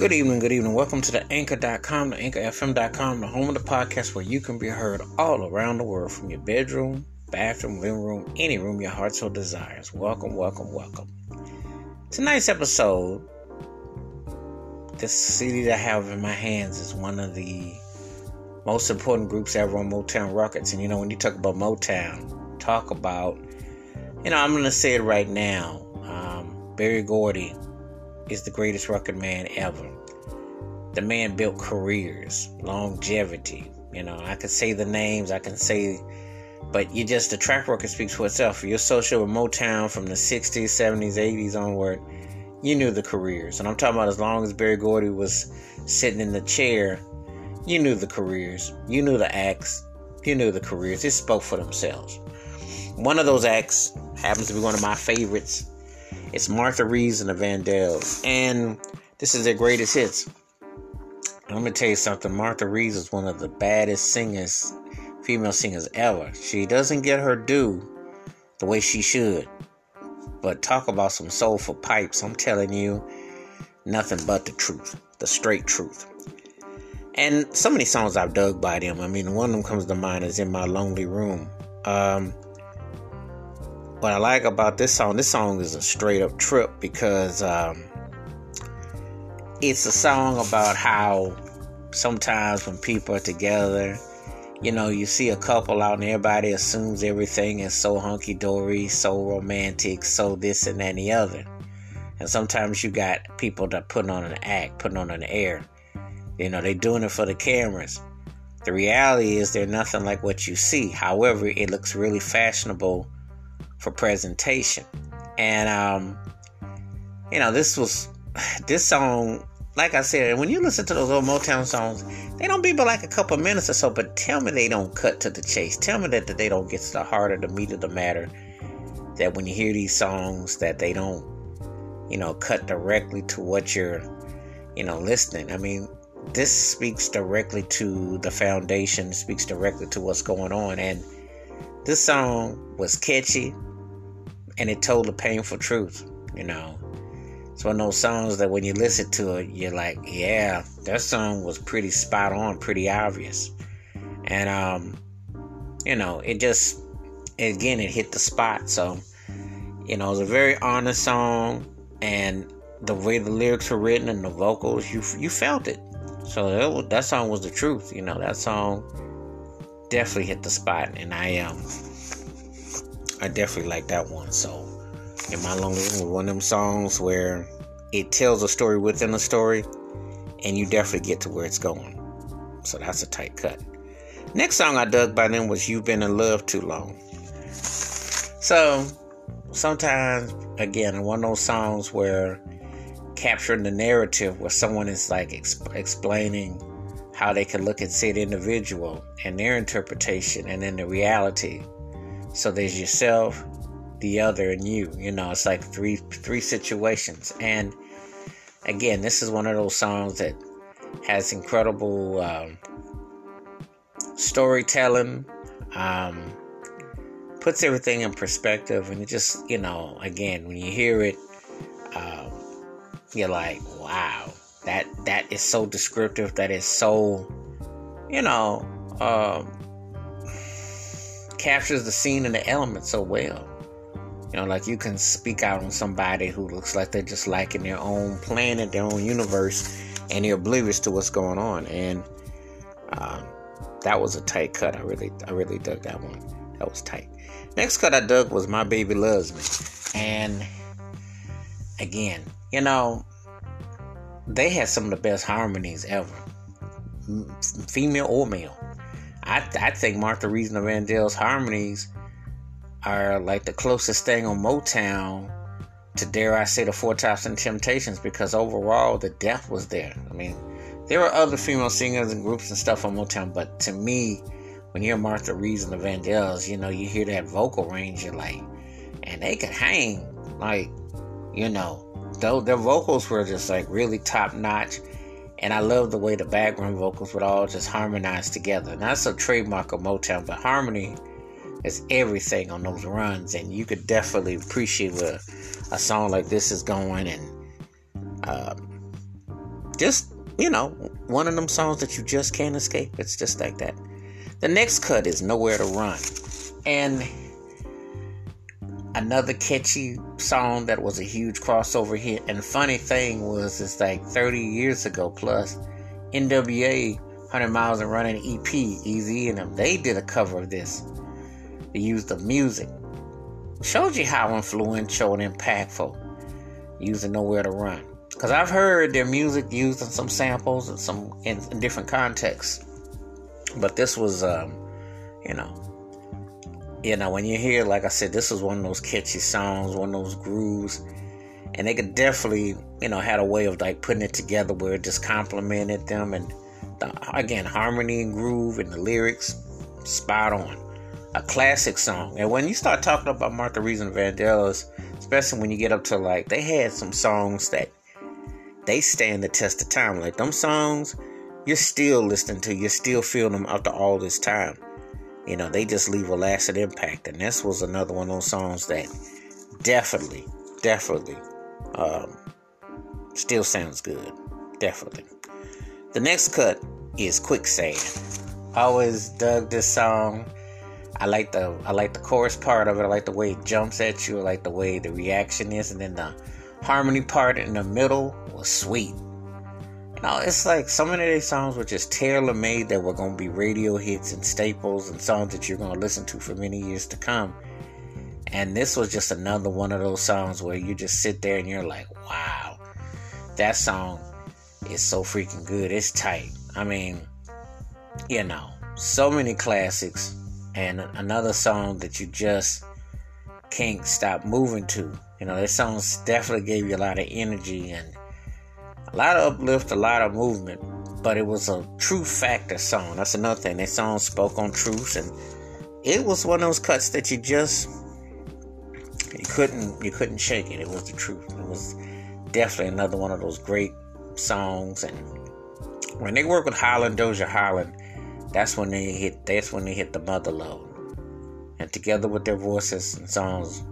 Good evening. Welcome to the anchor.com, the anchorfm.com, the home of the podcast where you can be heard all around the world from your bedroom, bathroom, living room, any room your heart so desires. Welcome. Tonight's episode, this CD that I have in my hands is one of the most important groups ever on Motown Records. And when you talk about Motown, talk about, I'm going to say it right now, Barry Gordy is the greatest record man ever. The man built careers, longevity. I can say the names, but the track record speaks for itself. If you're associated with Motown from the 60s, 70s, 80s onward, you knew the careers. And I'm talking about as long as Barry Gordy was sitting in the chair, you knew the careers, you knew the acts, you knew the careers. It spoke for themselves. One of those acts happens to be one of my favorites. It's Martha Reeves and the Vandellas, and this is their greatest hits. I'm going to tell you something. Martha Reeves is one of the baddest singers, female singers ever. She doesn't get her due the way she should, but talk about some soulful pipes. I'm telling you, nothing but the truth, the straight truth. And so many songs I've dug by them. One of them comes to mind is In My Lonely Room. What I like about this song is a straight up trip because it's a song about how sometimes when people are together, you see a couple out and everybody assumes everything is so hunky-dory, so romantic, so this and that and the other. And sometimes you got people that are putting on an act, putting on an air. They're doing it for the cameras. The reality is they're nothing like what you see. However, it looks really fashionable for presentation. And this song, like I said, when you listen to those old Motown songs, they don't be but like a couple of minutes or so, but tell me they don't cut to the chase. Tell me that they don't get to the heart of the meat of the matter, that when you hear these songs that they don't cut directly to what you're listening. This speaks directly to the foundation, speaks directly to what's going on. And this song was catchy, and it told the painful truth. It's one of those songs that when you listen to it, you're like, yeah, that song was pretty spot on, pretty obvious. And, it hit the spot. So, it was a very honest song, and the way the lyrics were written and the vocals, you felt it. So that song was the truth. That song definitely hit the spot, and I definitely like that one. So In My Lonely Room was one of them songs where it tells a story within a story, and you definitely get to where it's going. So that's a tight cut. Next song I dug by them was You've Been In Love Too Long. So sometimes, again, one of those songs where capturing the narrative where someone is like explaining how they can look and see the individual and their interpretation and then the reality. So there's yourself, the other, and you. It's like three situations. And again, this is one of those songs that has incredible storytelling, puts everything in perspective. And it just, again, when you hear it, you're like, wow. That is so descriptive. That is so, captures the scene and the element so well. Like you can speak out on somebody who looks like they're just like in their own planet, their own universe, and they're oblivious to what's going on. And that was a tight cut. I really dug that one. That was tight. Next cut I dug was My Baby Loves Me. And again, they had some of the best harmonies ever, female or male. I think Martha Reeves and the Vandellas' harmonies are like the closest thing on Motown to, dare I say, the Four Tops and Temptations, because overall the depth was there. There were other female singers and groups and stuff on Motown, but to me, when you hear Martha Reeves and the Vandellas, you hear that vocal range, you're like, and they could hang, though their vocals were just like really top notch. And I love the way the background vocals would all just harmonize together. And that's a trademark of Motown, but harmony is everything on those runs. And you could definitely appreciate where a song like this is going. And just, you know, one of them songs that you just can't escape. It's just like that. The next cut is Nowhere to Run. And another catchy song that was a huge crossover hit. And the funny thing was, it's like 30 years ago plus, NWA, 100 Miles and Running EP, Easy and them, they did a cover of this. They used the music. Showed you how influential and impactful using Nowhere to Run. Because I've heard their music used in some samples and some in different contexts. But this was, you know, when you hear, like I said, this was one of those catchy songs, one of those grooves, and they could definitely, you know, had a way of like putting it together where it just complemented them, and again, harmony and groove and the lyrics, spot on, a classic song. And when you start talking about Martha Reeves and Vandellas, especially when you get up to like, they had some songs that they stand the test of time, like them songs you're still listening to, you're still feeling them after all this time. You know, they just leave a lasting impact. And this was another one of those songs that definitely still sounds good. Definitely. The next cut is Quicksand. I always dug this song. I like the chorus part of it. I like the way it jumps at you. I like the way the reaction is. And then the harmony part in the middle was sweet. Now, it's like so many of these songs were just tailor-made that were going to be radio hits and staples and songs that you're going to listen to for many years to come. And this was just another one of those songs where you just sit there and you're like, wow, that song is so freaking good. It's tight. I mean, you know, so many classics and another song that you just can't stop moving to. You know, this song definitely gave you a lot of energy and a lot of uplift, a lot of movement, but it was a true factor song. That's another thing. That song spoke on truth, and it was one of those cuts that you just you couldn't shake it. It was the truth. It was definitely another one of those great songs. And when they work with Holland-Dozier-Holland, that's when they hit the mother load. And together with their voices and songs,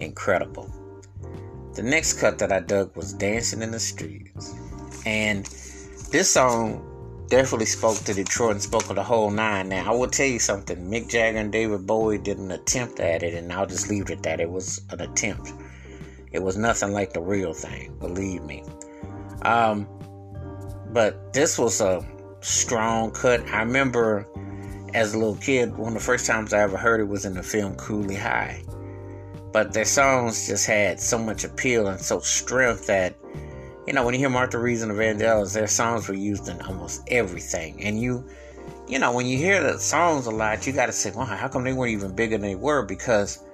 incredible. The next cut that I dug was Dancing in the Streets. And this song definitely spoke to Detroit and spoke to the whole nine. Now, I will tell you something. Mick Jagger and David Bowie did an attempt at it, and I'll just leave it at that. It was an attempt. It was nothing like the real thing, believe me. But this was a strong cut. I remember as a little kid, one of the first times I ever heard it was in the film Cooley High. But their songs just had so much appeal and so strength that, you know, when you hear Martha Reeves and the Vandellas, their songs were used in almost everything. And you know, when you hear the songs a lot, you got to say, wow, how come they weren't even bigger than they were? Because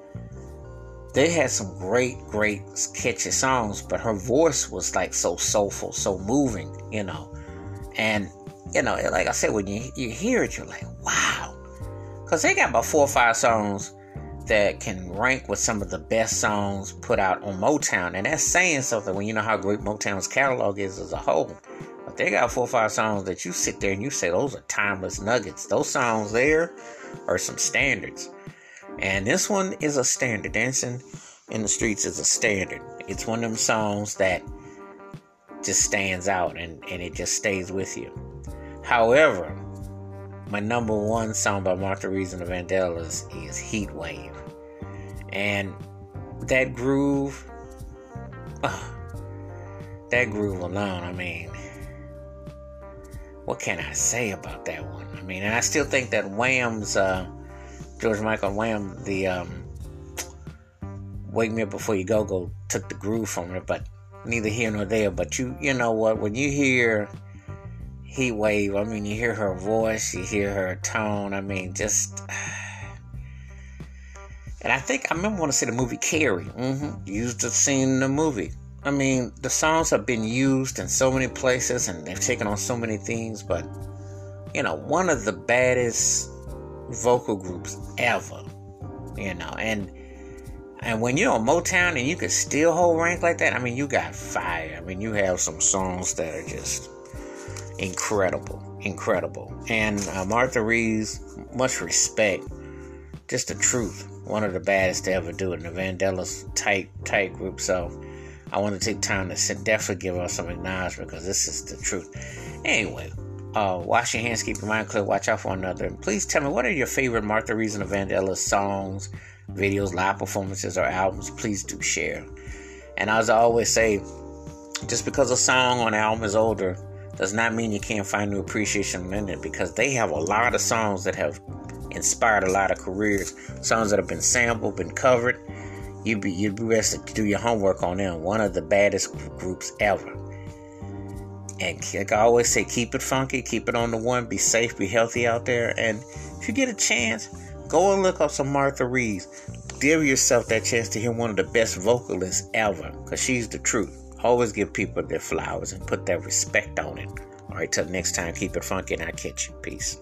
they had some great, great catchy songs, but her voice was like so soulful, so moving, you know. And, you know, like I said, when you hear it, you're like, wow. Because they got about 4 or 5 songs that can rank with some of the best songs put out on Motown. And that's saying something when you know how great Motown's catalog is as a whole. But they got 4 or 5 songs that you sit there and you say, those are timeless nuggets. Those songs there are some standards. And this one is a standard. Dancing in the Streets is a standard. It's one of them songs that just stands out and it just stays with you. However, my number one song by Martha Reeves and the Vandellas is Heatwave. And that groove, that groove alone, I mean, what can I say about that one? I mean, and I still think that Wham's, George Michael and Wham, the Wake Me Up Before You Go-Go took the groove from it, but neither here nor there. But you know what, when you hear Heatwave, I mean, you hear her voice, you hear her tone, I mean, just, and I remember the movie Carrie, used the scene in the movie. I mean, the songs have been used in so many places, and they've taken on so many things, but, you know, one of the baddest vocal groups ever, you know, and when you're on Motown, and you can still hold rank like that, I mean, you got fire. I mean, you have some songs that are just incredible. And Martha Reeves, much respect, just the truth, one of the baddest to ever do it. And the Vandellas, tight group. So I want to take time to definitely give us some acknowledgement, because this is the truth. Anyway, wash your hands, keep your mind clear, watch out for one another. And please tell me, what are your favorite Martha Reeves and the Vandellas songs, videos, live performances, or albums? Please do share. And as I always say, just because a song on an album is older does not mean you can't find new appreciation in it, because they have a lot of songs that have inspired a lot of careers, songs that have been sampled, been covered. You'd be best to do your homework on them. One of the baddest groups ever. And like I always say, keep it funky, keep it on the one, be safe, be healthy out there. And if you get a chance, go and look up some Martha Reeves. Give yourself that chance to hear one of the best vocalists ever, because she's the truth. Always give people their flowers and put that respect on it. All right, till next time, keep it funky, and I'll catch you. Peace.